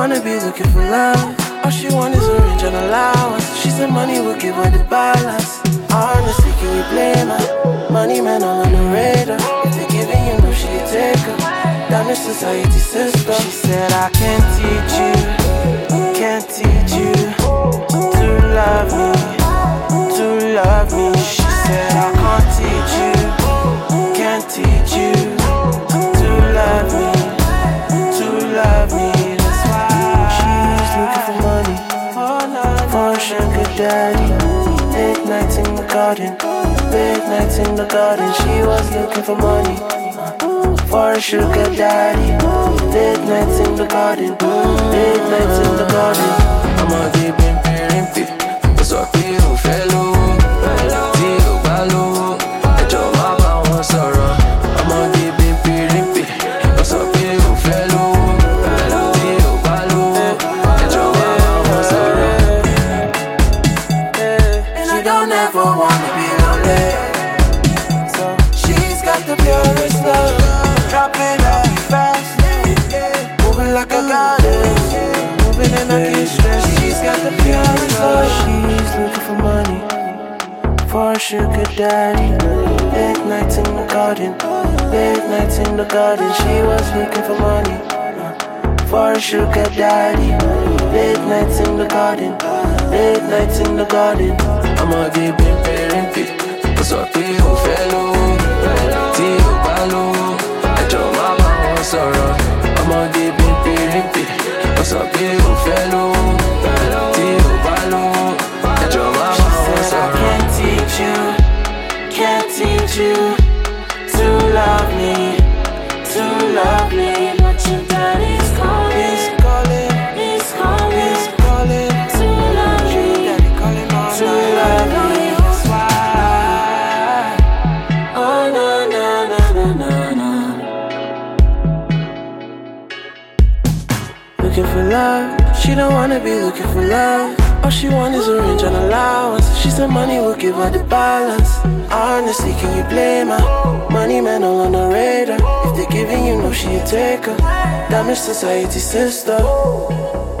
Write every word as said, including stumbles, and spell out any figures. wanna be looking for love. All she want is a range and allowance. She said money will give her the balance. Honestly, can we blame her? Money man all on the radar. If they giving you no, she'll take her. Down the society system. She said I can't teach you, can't teach you to love me, to love me. She said I can't teach you, can't teach you to love me, to love me. That's why she's looking for money, for a sugar daddy. Big nights in the garden, big nights in the garden. She was looking for money, for a sugar daddy. Big nights in the garden, big nights in the garden. I'm a deep in Perimpi, that's what we do, fellow. Tio Balo, I don't have one sorrow. I'm a deep in Perimpi, that's what we do, fellow. Tio Balo, I don't have one sorrow. Never wanna be lonely, so she's got the purest love. Drop it up fast, moving like a goddess, moving in a kiss. She's got the purest love. She's looking for money, for a sugar daddy. Late nights in the garden, late nights in the garden. She was looking for money, for a sugar daddy. Late nights in the garden, late nights in the garden. I'm a deep in Perimpi, that's what we do, fellow. Tio Balo, I don't have one sorrow. I'm a deep in Perimpi, that's what we do, fellow. Tio Balo, I don't have one sorrow. I can't teach you, can't teach you to love me, to love me. But your daddy's calling, he's calling, he's calling, he's calling. For love, she don't wanna be looking for love. All she want is a range and allowance. She said money will give her the balance. Honestly, can you blame her? Money man all on the radar. If they giving you no, she'll take her. Damage society system.